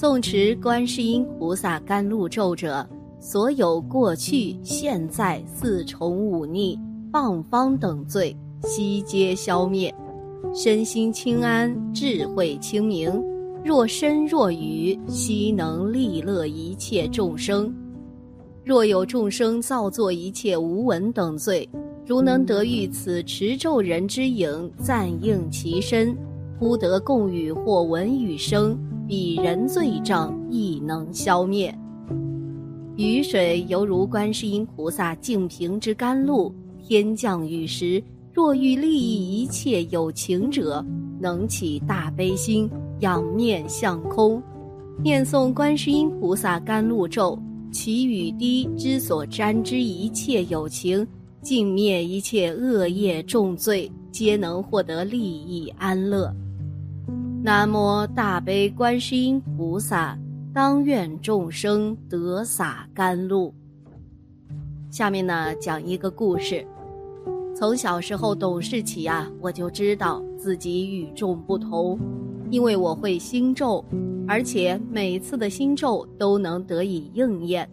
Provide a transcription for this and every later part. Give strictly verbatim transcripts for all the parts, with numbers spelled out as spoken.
诵持观世音菩萨甘露咒者，所有过去、现在四重忤逆、谤方等罪，悉皆消灭，身心清安，智慧清明，若身若语，悉能利乐一切众生。若有众生造作一切无闻等罪，如能得遇此持咒人之影，暂应其身，忽得共语或闻语声，彼人罪障亦能消灭。雨水犹如观世音菩萨净瓶之甘露，天降雨时，若欲利益一切有情者，能起大悲心，仰面向空，念诵观世音菩萨甘露咒，其雨滴之所沾之一切有情，尽灭一切恶业重罪，皆能获得利益安乐。南无大悲观世音菩萨，当愿众生得洒甘露。下面呢，讲一个故事。从小时候懂事起啊，我就知道自己与众不同，因为我会心咒，而且每次的心咒都能得以应验。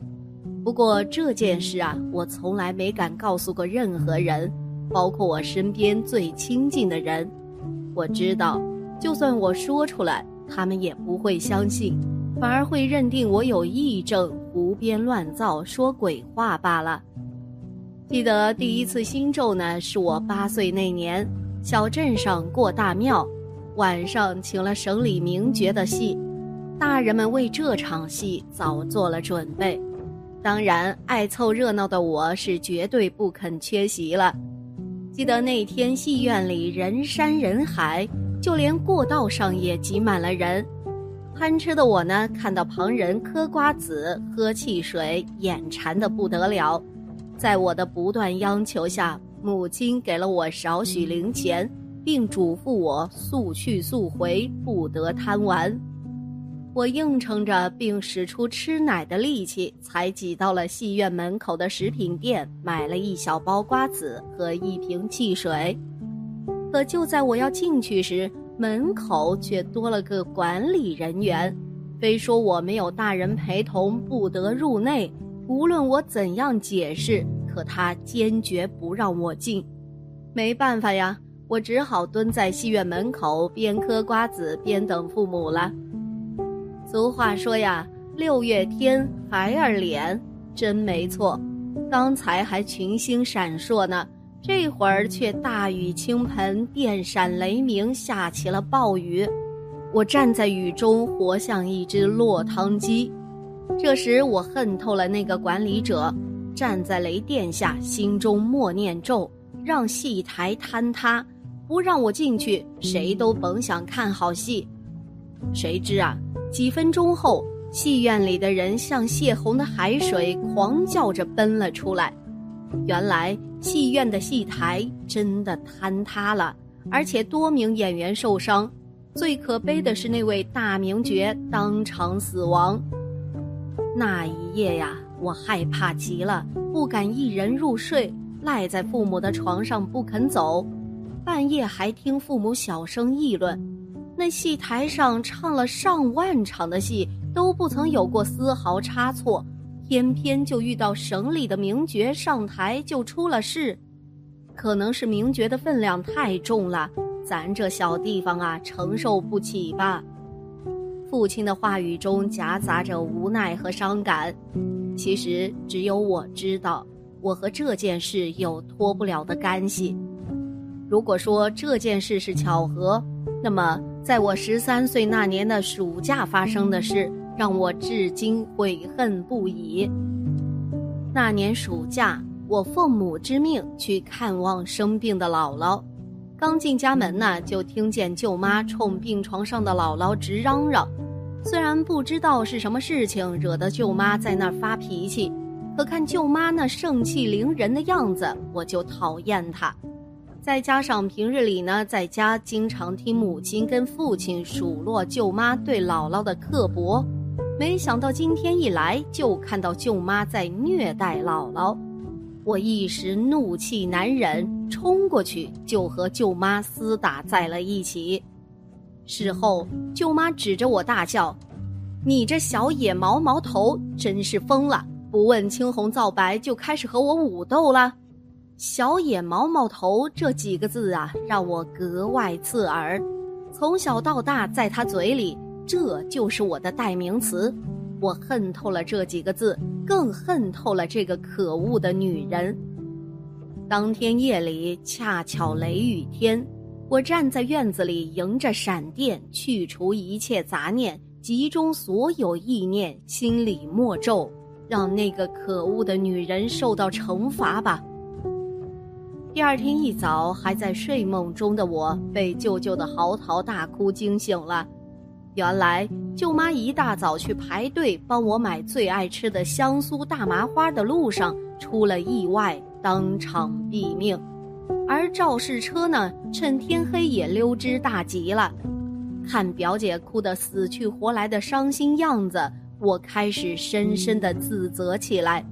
不过这件事啊，我从来没敢告诉过任何人，包括我身边最亲近的人。我知道，就算我说出来，他们也不会相信，反而会认定我有癔症，胡编乱造，说鬼话罢了。记得第一次心咒呢，是我八岁那年，小镇上过大庙，晚上请了省里名角的戏，大人们为这场戏早做了准备，当然爱凑热闹的我是绝对不肯缺席了。记得那天戏院里人山人海，就连过道上也挤满了人。贪吃的我呢，看到旁人嗑瓜子喝汽水，眼馋得不得了。在我的不断央求下，母亲给了我少许零钱，并嘱咐我速去速回，不得贪玩。我硬撑着并使出吃奶的力气，才挤到了戏院门口的食品店，买了一小包瓜子和一瓶汽水。可就在我要进去时，门口却多了个管理人员，非说我没有大人陪同不得入内，无论我怎样解释，可他坚决不让我进。没办法呀，我只好蹲在戏院门口，边嗑瓜子边等父母了。俗话说呀，六月天，孩儿脸，真没错。刚才还群星闪烁呢，这会儿却大雨倾盆，电闪雷鸣，下起了暴雨。我站在雨中，活像一只落汤鸡。这时我恨透了那个管理者，站在雷电下，心中默念咒，让戏台坍塌，不让我进去，谁都甭想看好戏。谁知啊，几分钟后，戏院里的人像泄洪的海水，狂叫着奔了出来。原来戏院的戏台真的坍塌了，而且多名演员受伤，最可悲的是那位大名角当场死亡。那一夜呀，我害怕极了，不敢一人入睡，赖在父母的床上不肯走，半夜还听父母小声议论，那戏台上唱了上万场的戏，都不曾有过丝毫差错，偏偏就遇到省里的名角上台就出了事。可能是名角的分量太重了，咱这小地方啊，承受不起吧。父亲的话语中夹杂着无奈和伤感。其实只有我知道，我和这件事有脱不了的干系。如果说这件事是巧合，那么在我十三岁那年的暑假发生的事，让我至今悔恨不已。那年暑假，我奉母之命去看望生病的姥姥，刚进家门呢，就听见舅妈冲病床上的姥姥直嚷嚷。虽然不知道是什么事情惹得舅妈在那儿发脾气，可看舅妈那盛气凌人的样子，我就讨厌她。再加上平日里呢，在家经常听母亲跟父亲数落舅妈对姥姥的刻薄，没想到今天一来就看到舅妈在虐待姥姥，我一时怒气难忍，冲过去就和舅妈厮打在了一起。事后舅妈指着我大叫：“你这小野毛毛头真是疯了，不问青红皂白就开始和我武斗了。小野毛毛头这几个字啊，让我格外刺耳。从小到大，在他嘴里，这就是我的代名词。我恨透了这几个字，更恨透了这个可恶的女人。当天夜里，恰巧雷雨天，我站在院子里，迎着闪电，去除一切杂念，集中所有意念，心里默咒，让那个可恶的女人受到惩罚吧。第二天一早，还在睡梦中的我被舅舅的嚎啕大哭惊醒了。原来舅妈一大早去排队帮我买最爱吃的香酥大麻花的路上出了意外，当场毙命。而肇事车呢，趁天黑也溜之大吉了。看表姐哭得死去活来的伤心样子，我开始深深地自责起来。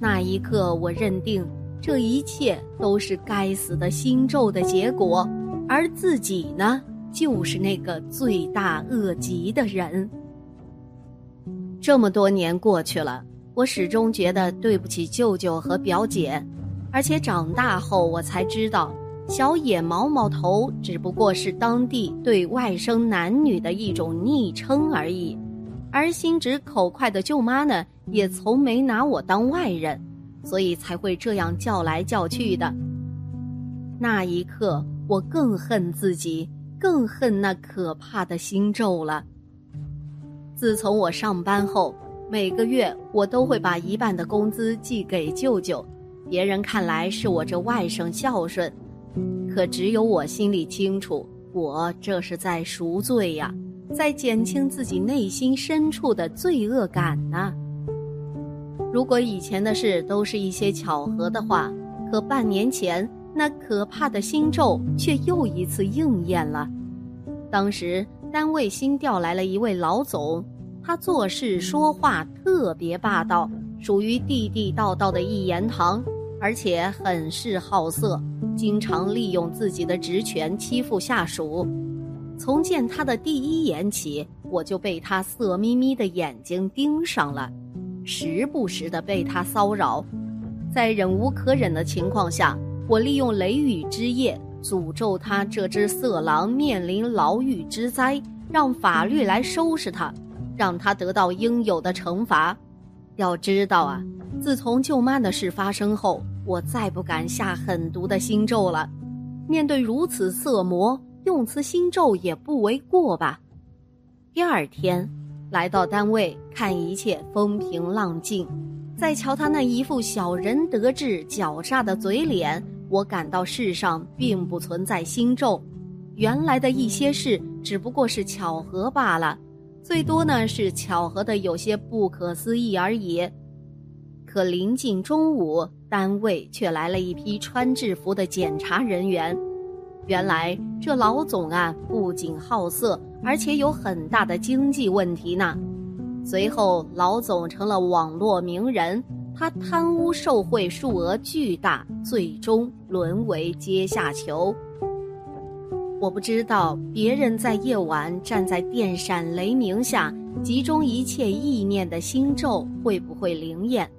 那一刻我认定这一切都是该死的心咒的结果，而自己呢，就是那个罪大恶极的人。这么多年过去了，我始终觉得对不起舅舅和表姐，而且长大后我才知道，小野毛毛头只不过是当地对外甥男女的一种昵称而已，而心直口快的舅妈呢，也从没拿我当外人，所以才会这样叫来叫去的。那一刻，我更恨自己，更恨那可怕的心咒了。自从我上班后，每个月我都会把一半的工资寄给舅舅，别人看来是我这外甥孝顺，可只有我心里清楚，我这是在赎罪呀，在减轻自己内心深处的罪恶感呢。如果以前的事都是一些巧合的话，可半年前那可怕的心咒却又一次应验了。当时单位新调来了一位老总，他做事说话特别霸道，属于地地道道的一言堂，而且很是好色，经常利用自己的职权欺负下属。从见他的第一眼起，我就被他色眯眯的眼睛盯上了，时不时地被他骚扰。在忍无可忍的情况下，我利用雷雨之夜诅咒他这只色狼面临牢狱之灾，让法律来收拾他，让他得到应有的惩罚。要知道啊，自从舅妈的事发生后，我再不敢下狠毒的心咒了。面对如此色魔，用词心咒也不为过吧。第二天来到单位，看一切风平浪静，再瞧他那一副小人得志狡诈的嘴脸，我感到世上并不存在心咒，原来的一些事只不过是巧合罢了，最多呢是巧合的有些不可思议而已。可临近中午，单位却来了一批穿制服的检查人员。原来这老总啊，不仅好色，而且有很大的经济问题呢。随后老总成了网络名人，他贪污受贿数额巨大，最终沦为阶下囚。我不知道别人在夜晚站在电闪雷鸣下，集中一切意念的心咒会不会灵验，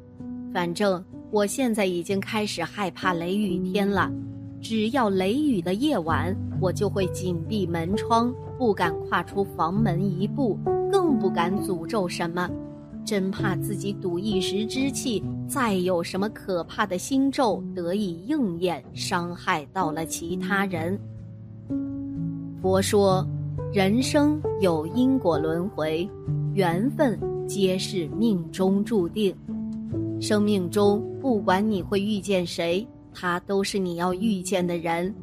反正我现在已经开始害怕雷雨天了。只要雷雨的夜晚，我就会紧闭门窗，不敢跨出房门一步，更不敢诅咒什么，真怕自己赌一时之气，再有什么可怕的心咒得以应验，伤害到了其他人。佛说，人生有因果轮回，缘分皆是命中注定。生命中，不管你会遇见谁，他都是你要遇见的人，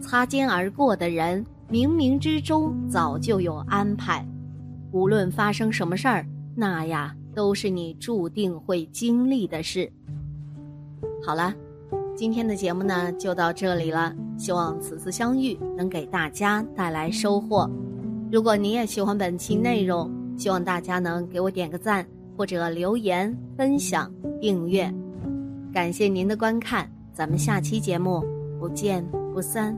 擦肩而过的人，冥冥之中早就有安排。无论发生什么事儿，那呀都是你注定会经历的事。好了，今天的节目呢就到这里了，希望此次相遇能给大家带来收获。如果你也喜欢本期内容，希望大家能给我点个赞，或者留言、分享、订阅。感谢您的观看。咱们下期节目不见不散。